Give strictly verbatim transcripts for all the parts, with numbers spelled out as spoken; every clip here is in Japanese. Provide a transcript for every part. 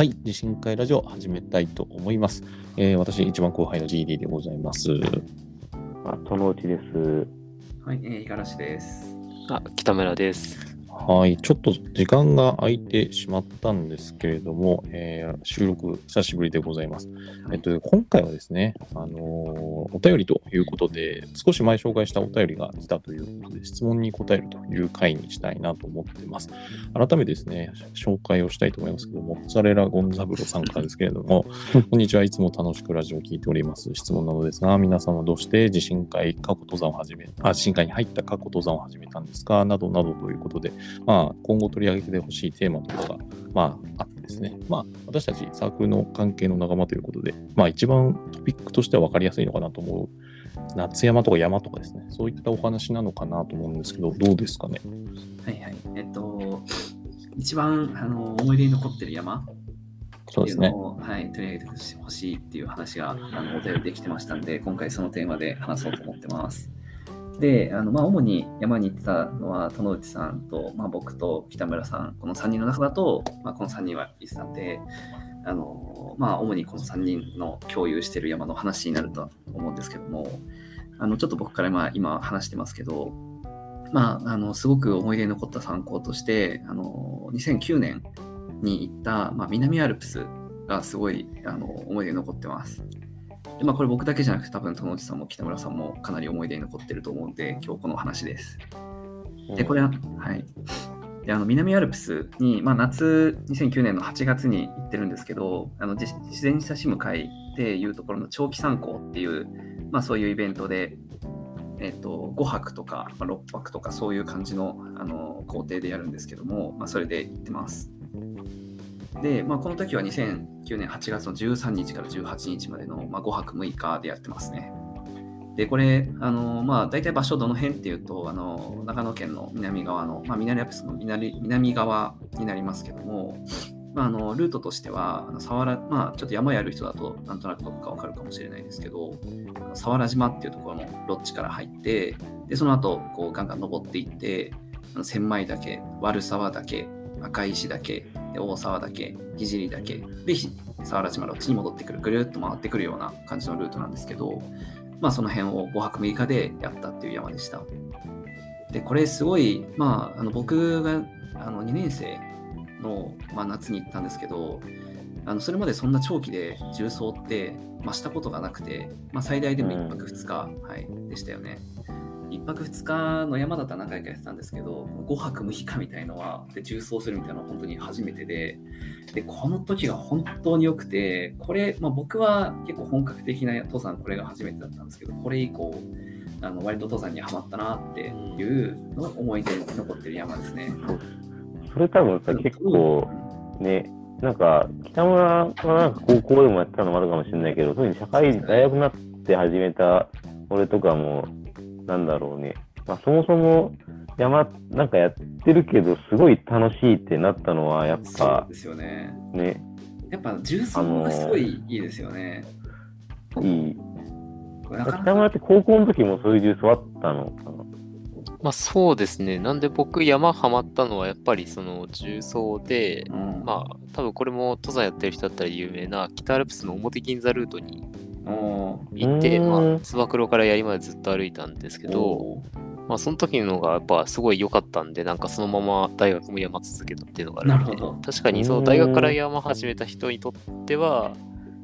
はい、地震会ラジオ始めたいと思います。えー、私一番後輩の ジーディー でございます。あ、とのうちです。はい、えー、東です。あ、北村です。はい、ちょっと時間が空いてしまったんですけれども、えー、収録久しぶりでございます。えっと今回はですね、あのー、お便りということで、少し前紹介したお便りが来たということで、質問に答えるという回にしたいなと思っています。改めてですね、紹介をしたいと思いますけども、モッツァレラゴンザブロさんからですけれども、こんにちは、いつも楽しくラジオを聞いております。質問なのですが、皆さんはどうして地震会、過去登山を始め、あ、地震会に入った過去登山を始めたんですか、などなどということで、まあ、今後取り上げてほしいテーマとかが、まあ、あってですね、まあ、私たちサークルの関係の仲間ということで、まあ、一番トピックとしては分かりやすいのかなと思う夏山とか山とかですね、そういったお話なのかなと思うんですけど、どうですかね。はいはい、えっと一番あの思い出に残ってる山っていうのを、そうですね、はい、取り上げてほしいっていう話があのお便りできてましたんで、今回そのテーマで話そうと思ってます。で、あのまあ、主に山に行ってたのは、殿内さんと、まあ、僕と北村さん、このさんにんの中だと、まあ、このさんにんは行ってたんで、あのまあ、主にこのさんにんの共有してる山の話になると思うんですけども、あのちょっと僕からまあ今話してますけど、まあ、あのすごく思い出に残った参考として、あのにせんきゅうねんに行った、まあ、南アルプスがすごいあの思い出に残ってます。でまあ、これ僕だけじゃなくて、多分殿内さんも北村さんもかなり思い出に残ってると思うんで、今日この話です。で、これは、はい。で、あの南アルプスに、まあ、夏にせんきゅうねんのはちがつに行ってるんですけど、あの自然に親しむ会っていうところの長期参考っていう、まあ、そういうイベントで、えっと、ごはくとか、まあ、ろっぱくとかそういう感じの、あの行程でやるんですけども、まあ、それで行ってます。で、まあ、この時はにせんきゅうねんはちがつのじゅうさんにちからじゅうはちにちまでの、まあ、ごはくむいかでやってますね。で、これ、あのまあ、大体場所どの辺っていうと、あの長野県の南側の、まあ、南アルプスの 南, 南側になりますけども、まあ、あのルートとしては、あの沢良、まあ、ちょっと山やる人だとなんとなくどこか分かるかもしれないですけど、沢良島っていうところのロッジから入って、でその後こうガンガン登っていって、あの千枚岳、悪沢岳、赤石岳、で大沢岳、ひじり岳で沢良島ロッジに戻ってくる、ぐるっと回ってくるような感じのルートなんですけど、まあ、その辺をごはくむいかでやったっていう山でした。でこれすごい、まあ、あの僕があのにねん生の、まあ、夏に行ったんですけど、あのそれまでそんな長期で縦走って、まあ、したことがなくて、まあ、最大でもいっぱくふつか、はい、でしたよね。いっぱくふつかの山だったら何回かやってたんですけど、ごはくむいかみたいのは、で縦走するみたいなのは本当に初めてで、でこの時が本当に良くて、これ、まあ、僕は結構本格的な登山、これが初めてだったんですけど、これ以降あの割と登山にはまったなっていうのが思い出に残ってる山ですね。それ多分やっぱり結構ね、なんか北村はなんか高校でもやったのもあるかもしれないけど、特に社会人大学になって始めた俺とかも、なんだろうね、まあ、そもそも山なんかやってるけどすごい楽しいってなったのはやっぱそうですよ ね, ねやっぱ重曹がすごいいいですよね、あのー、いいなかなか北村って高校の時もそういう重曹あったのかな。まあ、そうですね。なんで僕山ハマったのはやっぱりその重曹で、うん、まあ多分これも登山やってる人だったら有名な北アルプスの表銀座ルートに行って、まあ、つば九郎から槍までずっと歩いたんですけど、まあ、その時のがやっぱすごい良かったんで、なんかそのまま大学も山続けたっていうのがあるので、確かにその大学から山始めた人にとっては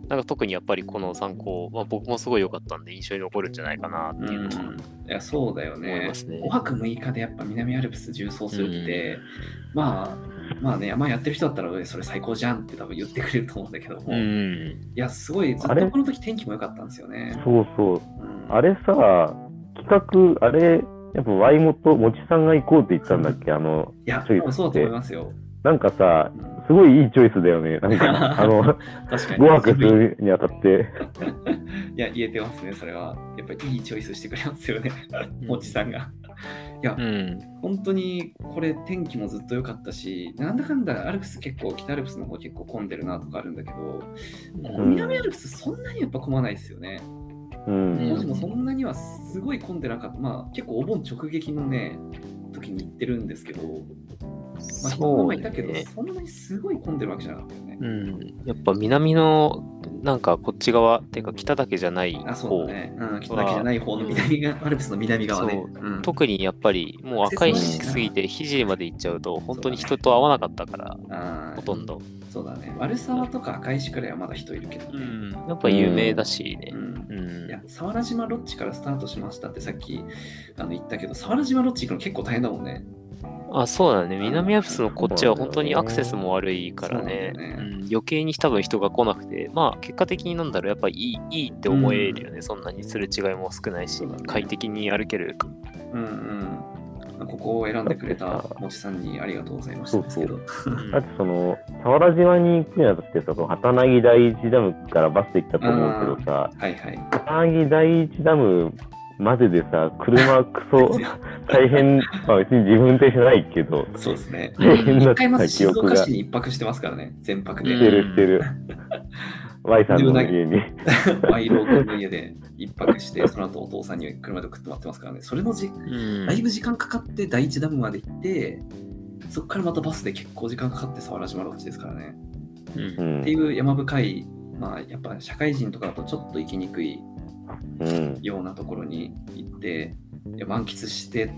なんか特にやっぱりこの参考、まあ、僕もすごい良かったんで印象に残るんじゃないかなっていうのは、うん、いやそうだよね。ごはくむいかでやっぱ南アルプス縦走するって、うん、まあまあね、まあ、やってる人だったらそれ最高じゃんって多分言ってくれると思うんだけども、うん、いやすごいずっとこの時天気も良かったんですよね。そうそう、うん、あれさ企画あれやっぱワイモともちさんが行こうって言ったんだっけ、あのいやそうだと思いますよ。なんかさ、うんすごいいいチョイスだよね。なんかあのごはくするにあたっていや言えてますね。それはやっぱりいいチョイスしてくれますよね、もちさんが。いや、うん、本当にこれ天気もずっと良かったし、なんだかんだアルプス結構北アルプスの方結構混んでるなとかあるんだけど、うん、南アルプスそんなにやっぱ混まないですよね。うん、当時もそんなにはすごい混んでなかった。まあ結構お盆直撃のね時に行ってるんですけど、まあ、そうね、いたけどそんなにすごい混んでるわけじゃなかったよね。うん、やっぱ南のなんかこっち側っていうか北だけじゃない方、あ、そうだね、うん、北だけじゃない方の南側、うん、アルプスの南側ね、うん、特にやっぱりもう赤石過ぎて聖まで行っちゃうと本当に人と会わなかったから、ね、ほとんどそうだね。悪沢とか赤石くらいはまだ人いるけどね、うん、やっぱ有名だしね、うんうん、いや沢良島ロッジからスタートしましたってさっきあの言ったけど、沢良島ロッジ行くの結構大変だもんね。あ、そうだね。南アルプスのこっちは本当にアクセスも悪いからね、うん、ね、うん、余計に多分人が来なくて、まあ結果的になんだろう、やっぱいい、いいって思えるよね、うん、そんなにする違いも少ないし、ね、快適に歩ける。うんうん、ここを選んでくれたもちさんにありがとうございましたですけど、だってその沢良島に行くにあたってその旗薙第一ダムからバスで行ったと思うけどさ、はいはい、旗薙第一ダムマジでさ、車クソ大変、まあ別に自分でじゃないけど、そうですね。大変だった記憶が。一回まず静岡市に一泊してますからね、全泊で。してるしてる。Y さんの家に。Y ロー君の家で一泊して、その後お父さんに車で送ってもらってますからね。それもじ、だいぶ時間かかって第一ダムまで行って、そこからまたバスで結構時間かかって沢良島ロッジですからね。うん、っていう山深い、まあやっぱ社会人とかだとちょっと行きにくい。うん、ようなところに行って満喫して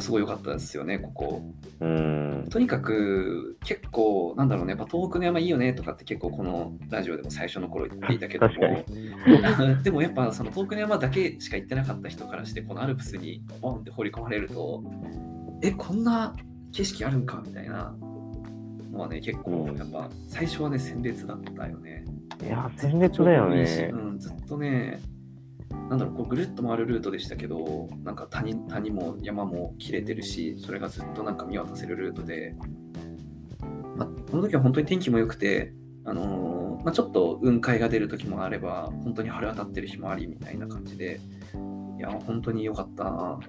すごい良かったですよね、ここ。うん、とにかく結構なんだろうね、やっぱ東北の山いいよねとかって結構このラジオでも最初の頃言っていたけどもでもやっぱその東北の山だけしか行ってなかった人からして、このアルプスにボンって放り込まれると、え、こんな景色あるんかみたいなのはね、結構やっぱ最初はね鮮烈だったよね。いや鮮烈だよね、うん、ずっとね、なんだろう、こうぐるっと回るルートでしたけど、なんか 谷, 谷も山も切れてるし、それがずっとなんか見渡せるルートで、まあ、この時は本当に天気も良くて、あのーまあ、ちょっと雲海が出る時もあれば本当に晴れ渡ってる日もありみたいな感じで、いや本当に良かったな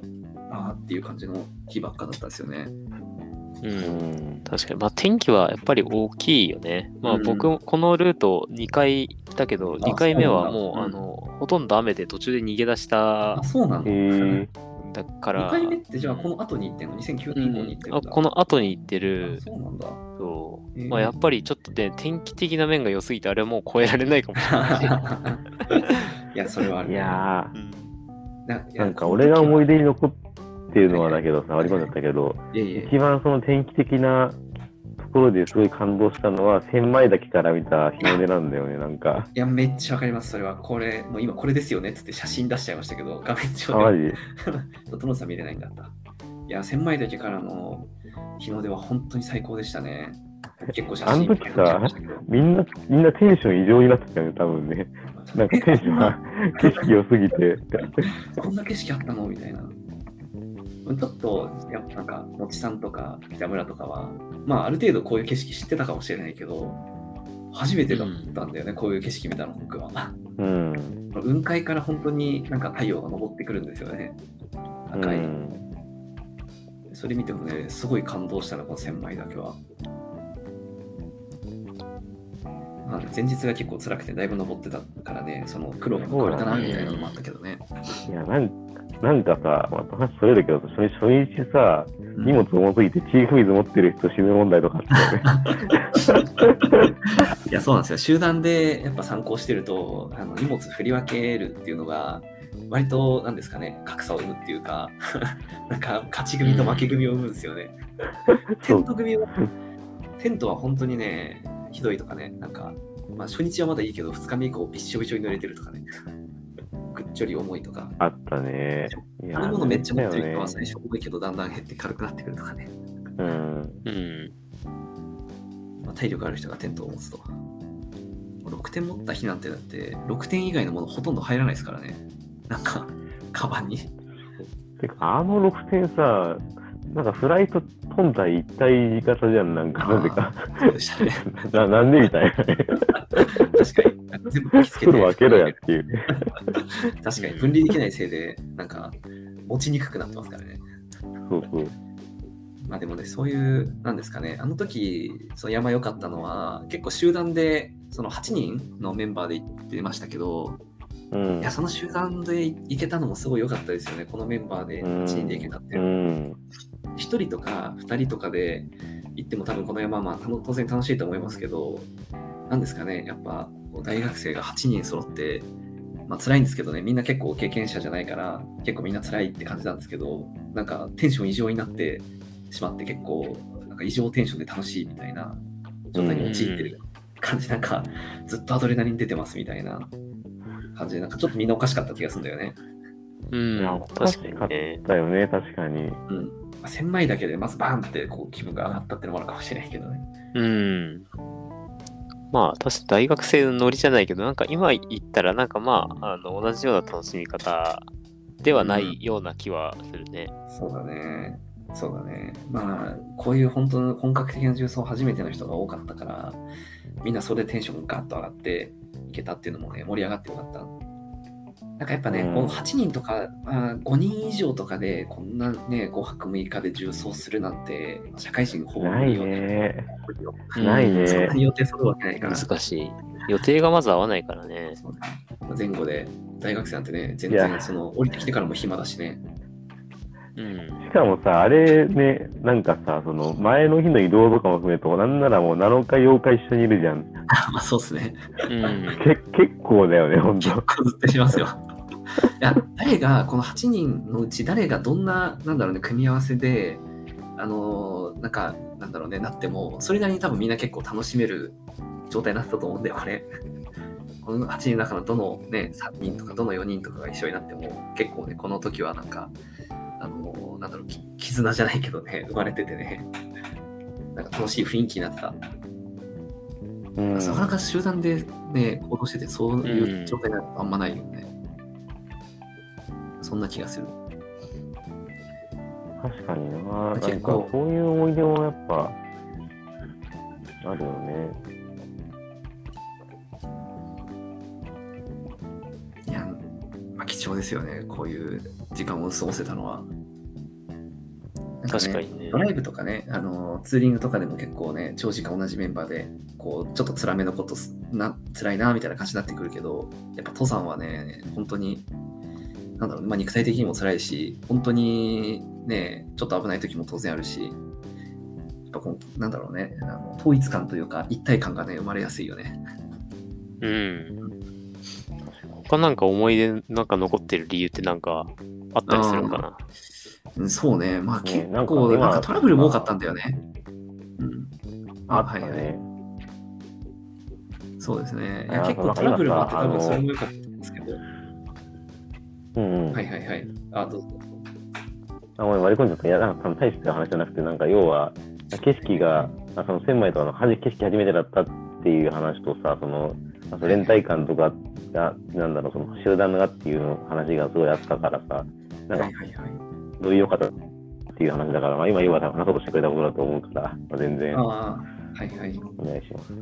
あっていう感じの日ばっかだったですよね。うん、確かに、まあ、天気はやっぱり大きいよね、まあ、僕、うん、このルートにかい行ったけど、にかいめはもう、うん、あのほとんど雨で途中で逃げ出した。あ、そうなの。だからにかいめってじゃあこの後に行ってるの、にせんきゅうねん以降に行ってる、うん、あ、この後に行ってる。そうなんだ。そう、まあ、やっぱりちょっとね天気的な面が良すぎてあれはもう超えられないかもしれないいやそれはある、ね、いや、うん、な, なんか俺が思い出に残ってっていうのはだけどさ、割り込んじゃったけど、いやいや一番その天気的なところですごい感動したのは千枚岳から見た日の出なんだよね、なんか。いやめっちゃわかります、それは。これもう今これですよねっつって写真出しちゃいましたけど、画面上でトノさん見れないんだった。いや千枚岳からの日の出は本当に最高でしたね。結構写真撮ってましたけど、みんなみんなテンション異常になってたよね、多分ね。なんかテンションが景色良すぎてこんな景色あったのみたいな。ちょっとやっぱなんかもちさんとか北村とかは、まあ、ある程度こういう景色知ってたかもしれないけど、初めてだったんだよね、うん、こういう景色見たの僕は、うん、雲海から本当になんか太陽が昇ってくるんですよね、赤い、うん、それ見てもねすごい感動したの、この千枚岳は。まあ、前日が結構辛くてだいぶ登ってたからね、その苦労がこれかなみたいなのもあったけどね。いやなんなんかさ、まあ、話それるけど、初 日, 初日さ、荷物重すぎてチーフイズ持ってる人死ぬ問題とかあったよね。いや、そうなんですよ。集団でやっぱ参考してると、あの荷物振り分けるっていうのが、割と、なんですかね、格差を生むっていうか、なんか勝ち組と負け組を生むんですよね。テント組は、テントは本当にね、ひどいとかね、なんか、まあ、初日はまだいいけど、ふつかめ以降、びっしょびしょに濡れてるとかね。ぐっちょり重いとかあったね。食べ物めっちゃ持ってる人は最初重いけどだんだん減って軽くなってくるとかね。うん、うん、まあ、体力ある人がテントを持つとろくてん持った日なんてだってろくてん以外のものほとんど入らないですからね、なんかカバンに。てかあのろくてんさ、なんかフライト本体一体型じゃん、なんかなぜか。そうでしたね。な, なんでみたいなね。確かに。全部分け分けろやっていう。確かに分離できないせいでなんか持ちにくくなってますからね。そうそう。まあでもね、そういうなんですかね、あの時その山良かったのは結構集団でそのはちにんのメンバーで行ってましたけど、うん、いやその集団で行けたのもすごい良かったですよね。このメンバーではちにんで行けたっていうのは。うんうん、ひとりとかふたりとかで行っても多分この山は、まあ、当然楽しいと思いますけど、なんですかね、やっぱ大学生がはちにん揃って、まあ、辛いんですけどね、みんな結構経験者じゃないから結構みんな辛いって感じなんですけど、なんかテンション異常になってしまって、結構なんか異常テンションで楽しいみたいな状態に陥ってる感じ、なんかずっとアドレナリン出てますみたいな感じで、なんかちょっとみんなおかしかった気がするんだよね。うん、おかしかったよね、確かに。うん、千枚だけでまずバーンってこう気分が上がったってのもあるかもしれないけどね。うん。まあ確か大学生のノリじゃないけど、なんか今言ったらなんかまあ、あの同じような楽しみ方ではないような気はするね。うん、そうだね。そうだね。まあこういう本当の本格的な重曹初めての人が多かったから、みんなそれでテンションがガッと上がっていけたっていうのもね、盛り上がってよかった。なんかやっぱね、うん、このはちにんとか、まあ、ごにん以上とかでこんなねごはくむいかで縦走するなんて社会人ほぼないよね。ないね。そんなに予定揃うわけないから。難しい。予定がまず合わないからね。そうね、前後で大学生なんてね、全然その降りてきてからも暇だしね。うん、しかもさ、あれね、なんかさ、その前の日の移動とかも含めると、なんならもうなのか、ようか一緒にいるじゃん。まあそうっすね。うん、け結構だよね、ほんと。結構ずっとしますよ。いや、誰が、このはちにんのうち、誰がどんな、なんだろうね、組み合わせで、あのー、なんか、なんだろうね、なっても、それなりに多分みんな結構楽しめる状態になってたと思うんだよ、これ。このはちにんの中のどの、ね、さんにんとか、どのよにんとかが一緒になっても、結構ね、この時はなんか、あのなんだろう、絆じゃないけどね、生まれててね、なんか楽しい雰囲気になってた。うん、なかなか集団でね行動しててそういう状態があんまないよね。うん、そんな気がする。確かにな。なんかそういう思い出もやっぱあるよね。いや、まあ、貴重ですよね、こういう時間を過ごせたのは。なんかね、確かにね、ドライブとかね、あのツーリングとかでも結構ね、長時間同じメンバーでこうちょっと辛めのことな辛いなみたいな感じになってくるけど、やっぱ登山はね本当になんだろう、ね、まあ、肉体的にも辛いし、本当にねちょっと危ない時も当然あるし、やっぱこうなんだろうね、あの統一感というか一体感がね生まれやすいよね。うん。他なんか思い出なんか残ってる理由ってなんかあったりするのかな。うん、そうね、まあ結構、ね、なんかトラブルも多かったんだよね。うん、あ、はいはい。そうですね。いや結構トラブルもあって、多分それも良かったんですけど。うん、うん。はいはいはい。あ、どうぞ。あ、もう割り込んじゃった。いや、なんか大した話じゃなくて、なんか要は、景色が、その千枚とかの景色初めてだったっていう話とさ、その、連帯感とかが、なんだろう、その集団がっていう話がすごいあったからさ、なんか、はいはいはい。どういう良かったっていう話だから、まあ、今言われたことしてくれたことだと思うから、まあ、全然。ああ、はいはい。お願いします。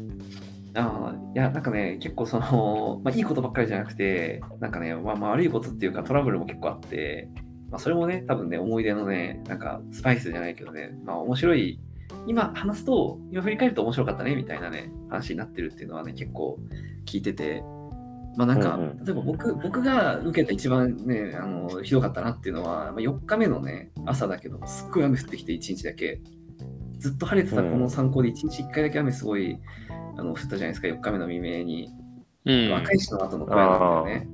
ああ、いや、なんかね、結構その、まあ、いいことばっかりじゃなくて、なんかね、まあ、悪いことっていうかトラブルも結構あって、まあ、それもね、多分ね、思い出のね、なんかスパイスじゃないけどね、まあ、面白い、今話すと、今振り返ると面白かったね、みたいなね、話になってるっていうのはね、結構聞いてて、まあなんか、うんうん、例えば 僕, 僕が受けた一番ね、あのひどかったなっていうのは、まあ、よっかめのね朝だけど、すっごい雨降ってきていちにちだけずっと晴れてたこの参考でいちにちいっかいだけ雨すごいあの降ったじゃないですか、よっかめの未明に、うん、若い人の後の小屋だったよね。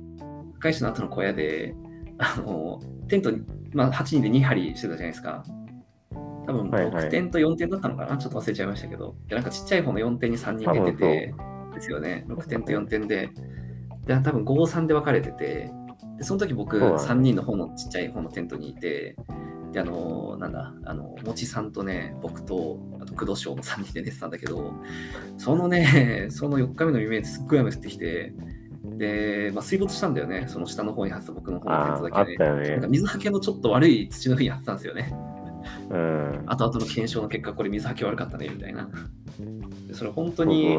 若い人の後の小屋であのテントに、まあ、はちにんでに張してたじゃないですか。多分ろくてんとよんてんだったのかな、はいはい、ちょっと忘れちゃいましたけど、なんかちっちゃい方のよんてんにさんにん出ててですよね。ろくてんとよんてんでで多分ごたいさんで分かれてて、でその時僕さんにんの方のちっちゃい方のテントにいて、であのなんだあのもちさんとね僕とあと工藤翔のさんにんで寝てたんだけど、そのねそのよっかめの未明ですっごい雨降ってきて、で、まあ、水没したんだよね。その下の方に張ってた僕の方のテントだけで、ねね、なんか水はけのちょっと悪い土の日に張ってたんですよね。うん、後々の検証の結果これ水はけ悪かったねみたいな。でそれ本当に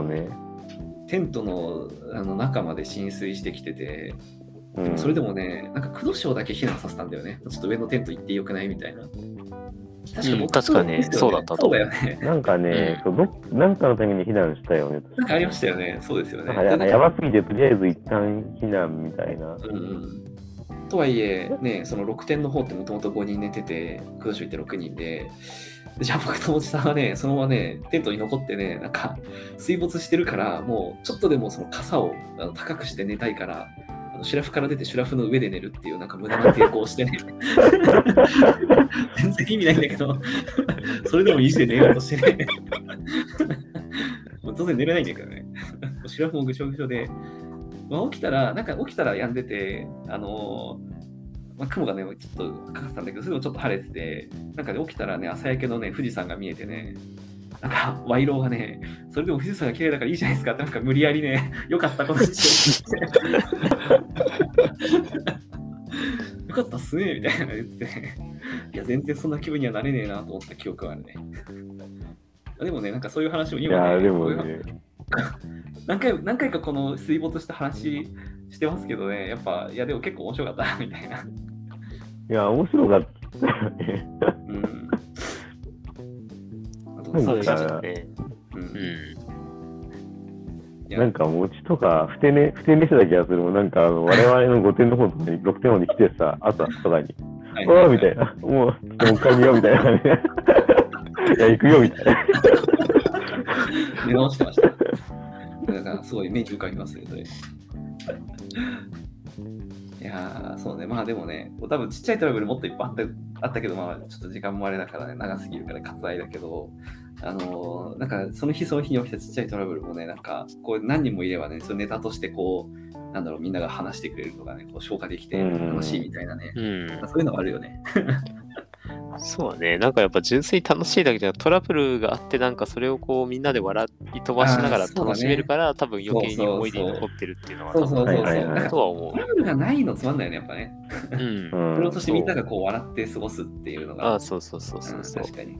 テント の, あの中まで浸水してきてて、でもそれでもね、うん、なんか工藤省だけ避難させたんだよね。ちょっと上のテント行ってよくないみたいな。確か僕、うん、確かね、そうだったと思う。そうだよね。なんかね、うん、なんかのために避難したよね。なんかありましたよね。そうですよね。だからやばすぎてとりあえず一旦避難みたいな。うん、とはいえ、ね、そのろくてんの方ってもともとごにん寝てて空洞行ってろくにんで、じゃあ僕とおじさんはねそのままねテントに残ってね、なんか水没してるから、もうちょっとでもその傘をあの高くして寝たいから、あのシュラフから出てシュラフの上で寝るっていう、なんか無駄な抵抗をしてね全然意味ないんだけどそれでも意地で寝ようとしてね当然寝れないんだけどねシュラフもぐしょぐしょで、まあ、起きたらなんか起きたらやんでて、あのーまあ、雲がねちょっとかかったんだけど、それもちょっと晴れてて、なんか、ね、起きたらね朝焼けのね富士山が見えてね、なんか賄賂がね、それでも富士山が綺麗だからいいじゃないですかってなんか無理やりね良かったことして良かったっすねみたいなの言ってていや全然そんな気分にはなれねえなと思った記憶があるねでもねなんかそういう話を今ね、でもね何回何回かこの水没した話してますけどね、やっぱいやでも結構面白かったみたいな。いや面白かったね。うん。あとそうでしたね。うん。なんか餅とかふてねふてねしてた気がするもん。なんかあの我々のごてんの方とかにろくてんまで来てさ朝とかに「おお」みたいな「もう一回見よう」みたいなね「いや行くよ」みたいな。見直してました。だからすごい目に浮かびますねそれ。いやーそうね、まあでもね多分ちっちゃいトラブルもっといっぱいあった、あったけど、まあちょっと時間もあれだからね長すぎるから割愛だけど、あのー、なんかその日その日に起きたちっちゃいトラブルもね、なんかこう何人もいればねそのネタとしてこうなんだろうみんなが話してくれるとかね、こう消化できて楽しいみたいなね、うん、そういうのはあるよねそうね、なんかやっぱ純粋に楽しいだけじゃトラブルがあって、なんかそれをこうみんなで笑い飛ばしながら楽しめるから、ね、多分余計に思い出に残ってるっていうのは多分そうは思う。トラブルがないのつまんないよねやっぱね。うん。プロとしてみんながこう笑って過ごすっていうのが。あ、そうそうそうそうそう。確かに。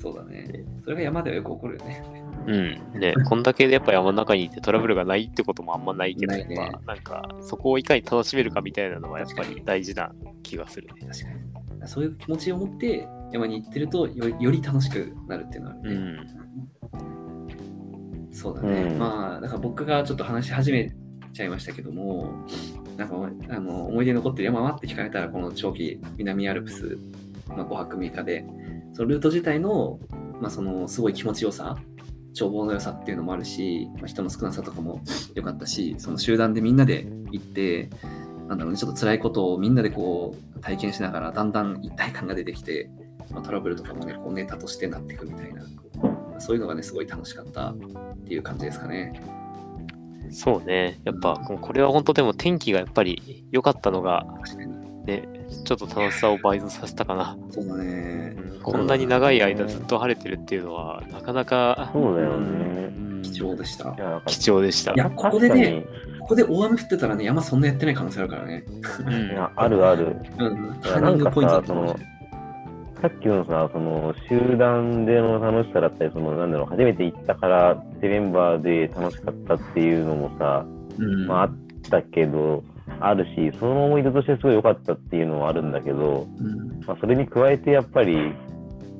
そうだね。それが山ではよく起こるよね。うん。ね、こんだけでやっぱ山の中にいてトラブルがないってこともあんまないけど、ないね、まあ、なんかそこをいかに楽しめるかみたいなのはやっぱり大事な気がするね。確かに。そういう気持ちを持って山に行ってると よ, より楽しくなるっていうのはね、うん、そうだね、うん、まあだから僕がちょっと話し始めちゃいましたけども、なんかあの思い出に残ってる山はって聞かれたら、この長期南アルプス、まあ、ごはくむいかでそのルート自体の、まあ、そのすごい気持ちよさ、眺望の良さっていうのもあるし、まあ、人の少なさとかも良かったし、その集団でみんなで行ってなんだろうね、ちょっと辛いことをみんなでこう体験しながらだんだん一体感が出てきて、まあ、トラブルとかもねこうネタとしてなっていくみたいな、そういうのがねすごい楽しかったっていう感じですかね。そうね、やっぱこれは本当でも天気がやっぱり良かったのが、ね、ちょっと楽しさを倍増させたかな。そうだね、うん、こんなに長い間ずっと晴れてるっていうのはなかなか、そうだよね、貴重でした。貴重でした。いやここでねここで大雨降ってたらね、山そんなやってない可能性あるからね。うん、あるある。うん、ターニングポイントだったの。さっきのさ、その集団での楽しさだったり、そのなんだろう、初めて行ったからってメンバーで楽しかったっていうのもさ、うん、まああったけど、あるし、その思い出としてすごい良かったっていうのはあるんだけど、うん、まあそれに加えてやっぱり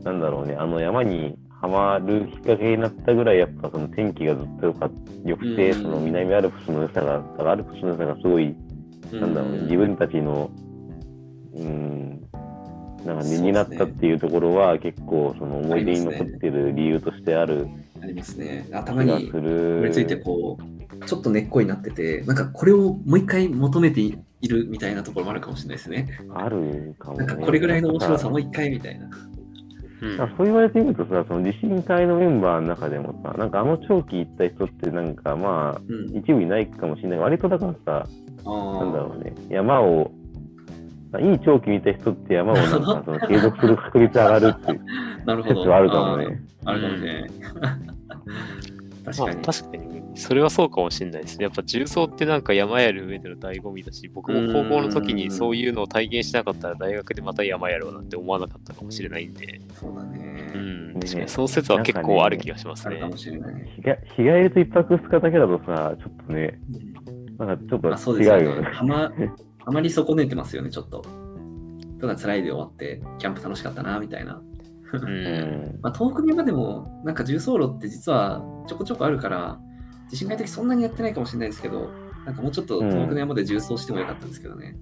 なんだろうね、あの山にハマるきっかけになったぐらい、やっぱその天気がずっとよかったよくて、うん、その南アルプスの良さがアルプスの良さがすごい、うん、なんだろうね、自分たちのうんなんか身になったっていうところは、ね、結構その思い出に残ってる理由としてある。ありますね。頭にこれついてこうちょっと根っこになってて、なんかこれをもう一回求めているみたいなところもあるかもしれないですね。あるかも、ね。なんかこれぐらいの面白さもう一回みたいな。うん、そう言われてみるとさ、その地震隊のメンバーの中でもさ、なんかあの長期行った人ってなんかまあ、うん、一部いないかもしれないけど、割とだからさ、なんだろうね、山をいい長期見た人って山をなんかその継続する確率上がるっていう説はあるかもね。あるかもね。確かに、まあ、確かにそれはそうかもしれないですね。やっぱ重曹ってなんか山やる上での醍醐味だし、僕も高校の時にそういうのを体験しなかったら大学でまた山やろうなんて思わなかったかもしれないんで。そうだね、うん、確かにその説は結構ある気がしますね。日帰りと一泊二日だけだとさ、ちょっとね、なんかちょっと違うよね。あま、あまり損ねてますよね、ちょっと。ただ辛いで終わってキャンプ楽しかったなみたいな。うんまあ、遠くにまでもなんか重走路って実はちょこちょこあるから、地震の時そんなにやってないかもしれないですけど、なんかもうちょっと遠くの山で重走してもよかったんですけどね、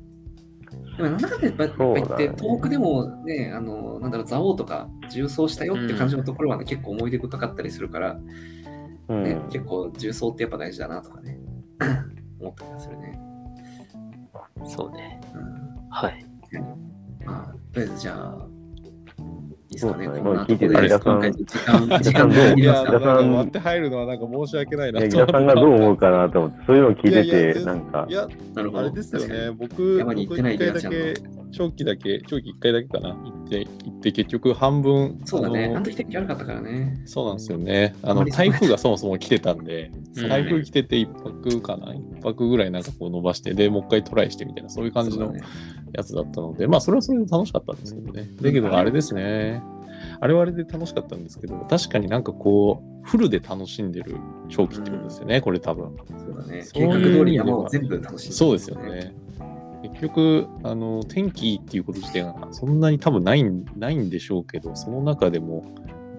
でも中でやっぱり言って、ね、遠くでもね、あのなんだろう、蔵王とか縦走したよって感じのところはね、うん、結構思い出深かったりするから、うんね、結構縦走ってやっぱ大事だなとかね思ったりするね。そうね、うん、はい、まあ、とりあえずじゃあいいですかね、こんなところで今回時間、時間どう思いますか？割って入るのはなんか申し訳ないなと。ギラさんがどう思うかなと思って、そういうのを聞いてて、なんか。いや、あれですよね、僕、僕いっかいだけ、長期だけ、長期いっかいだけかな、行って、行って結局半分。そうだね、あの時天気悪かったからね。そうなんですよね。あの、台風がそもそも来てたんで、台風来てていっぱくかな、いっぱくぐらいなんかこう伸ばして、で、もう一回トライしてみたいな、そういう感じのやつだったので、まあ、それはそれで楽しかったんですけどね。だけど、あれですね。あれはあれで楽しかったんですけど、確かになんかこうフルで楽しんでる長期ってことですよね、うん、これ多分そうだね、そういう計画通り山を全部楽しんでる、ね、そうですよね。結局あの天気っていうこと自体がそんなに多分ない、ないんでしょうけど、その中でも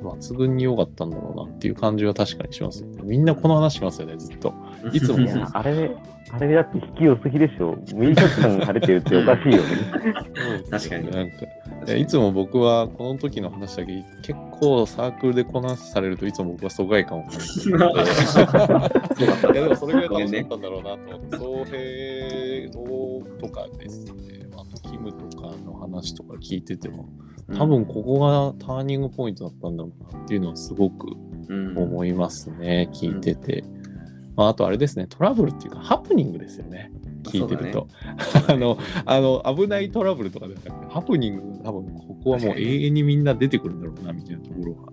抜群に良かったんだろうなっていう感じは確かにしますよね。みんなこの話しますよね、ずっといつもいやあれあれだって引き良すぎでしょ、みっかかん晴れてるっておかしいよね確かに、なんかいつも僕はこの時の話だけ結構サークルでこの話されるといつも僕は疎外感を感じていやでもそれぐらい楽しかったんだろうなと思って、総平とかですね、あとキムとかの話とか聞いてても多分ここがターニングポイントだったんだろうなっていうのはすごく思いますね、うん、聞いてて、まあ、あとあれですね、トラブルっていうかハプニングですよね、聞いてると、ね、あのあの危ないトラブルとかではなくてハプニング、多分ここはもう永遠にみんな出てくるんだろうなみたいなところが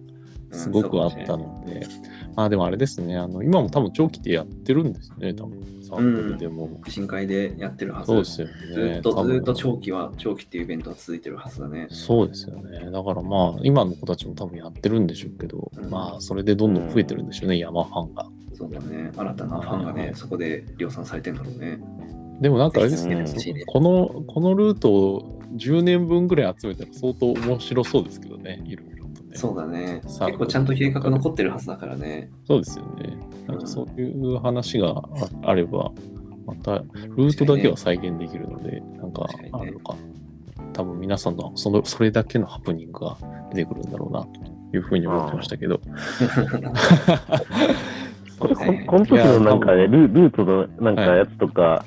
すごくあったので、うん、そうですね、まあでもあれですね、あの今も多分長期でやってるんですね、多分サークルでも深海でやってるはず。そうですよね、ずっとずっと長期は長期っていうイベントは続いてるはずだね。そうですよね、だからまあ今の子たちも多分やってるんでしょうけど、うん、まあそれでどんどん増えてるんでしょうね、うん、山ファンが。そうだね、新たなファンがね、うん、そこで量産されてるんだろうね。でもなんかあれですね、うん、このこのルートをじゅうねんぶんぐらい集めたら相当面白そうですけどね、いろいろとね。そうだね、結構ちゃんと計画残ってるはずだからね。そうですよね、なんかそういう話があればまたルートだけは再現できるので、ね、なんかあるのか、ね、多分皆さんの そのそれだけのハプニングが出てくるんだろうなというふうに思ってましたけどこ, この時のなんかね、ルートのなんかやつとか、は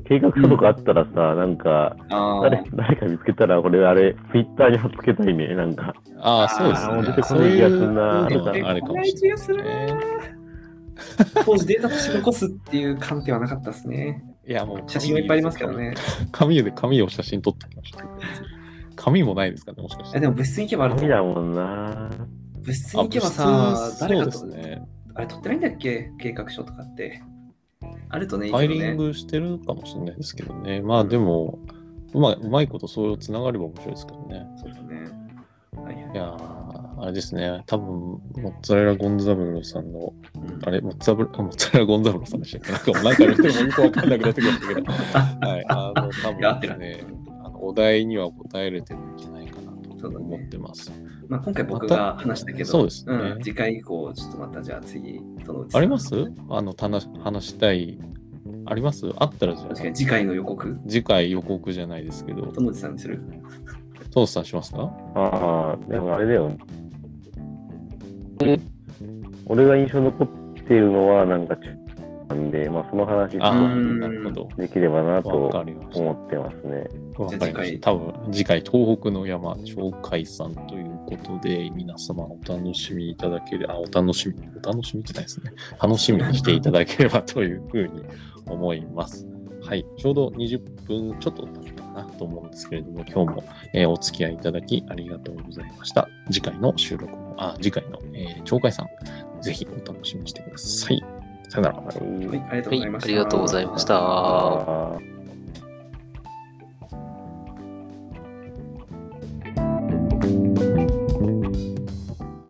い、計画書とかあったらさ、うん、なんか誰、誰か見つけたら、これ、あれ、ツイッターに貼っつけたいね、なんか。ああ、そうですね。出てこないやつな、とか、あれかもしれない、ね。当時データとして残すっていう観点はなかったですね。いや、もう、写真はいっぱいありますけどね。紙で紙を写真撮ってきました。紙もないですかね、もしかして。でも、物質に行けばあると思う。紙だもんな。物質に行けばさ、誰かとね。あれ取ってないんだっけ、計画書とかって。あるとね、ファイリングしてるかもしれないですけどね。まあでも、うまい、うまいことそうつながれば面白いですけどね。そうだね。はいはい、いやあれですね、多分モッツァレラ・ゴンザブロさんの、うん、あれモッツァブ、モッツァレラ・ゴンザブロさんでしたっけ、なんかあれもよくわかんなくなってきましたけど、はい、あの多分ですね、あのお題には答えれてるんじゃないかなと思ってます。まあ、今回僕が話したけど、まそうですね、うん、次回以降ちょっとまたじゃあ次そのうちあります、あの話したいあります、あったらじゃあ確かに次回の予告、次回予告じゃないですけど、トモチさんにする、トモチさんしますか。ああでもあれだよ、俺が印象残っているのはなんかなんで、まあ、その話できればなと思ってますね。わかりました。多分次回東北の山鳥海山ということで、皆様お楽しみいただければ、お楽しみお楽しみじゃないですね、楽しみにしていただければというふうに思いますはい、ちょうどにじゅっぷんちょっと経ったかなと思うんですけれども、今日も、えー、お付き合いいただきありがとうございました。次回の収録もあ次回の、えー、鳥海山ぜひお楽しみにしてください。さよなら。はい、ありがとうございました。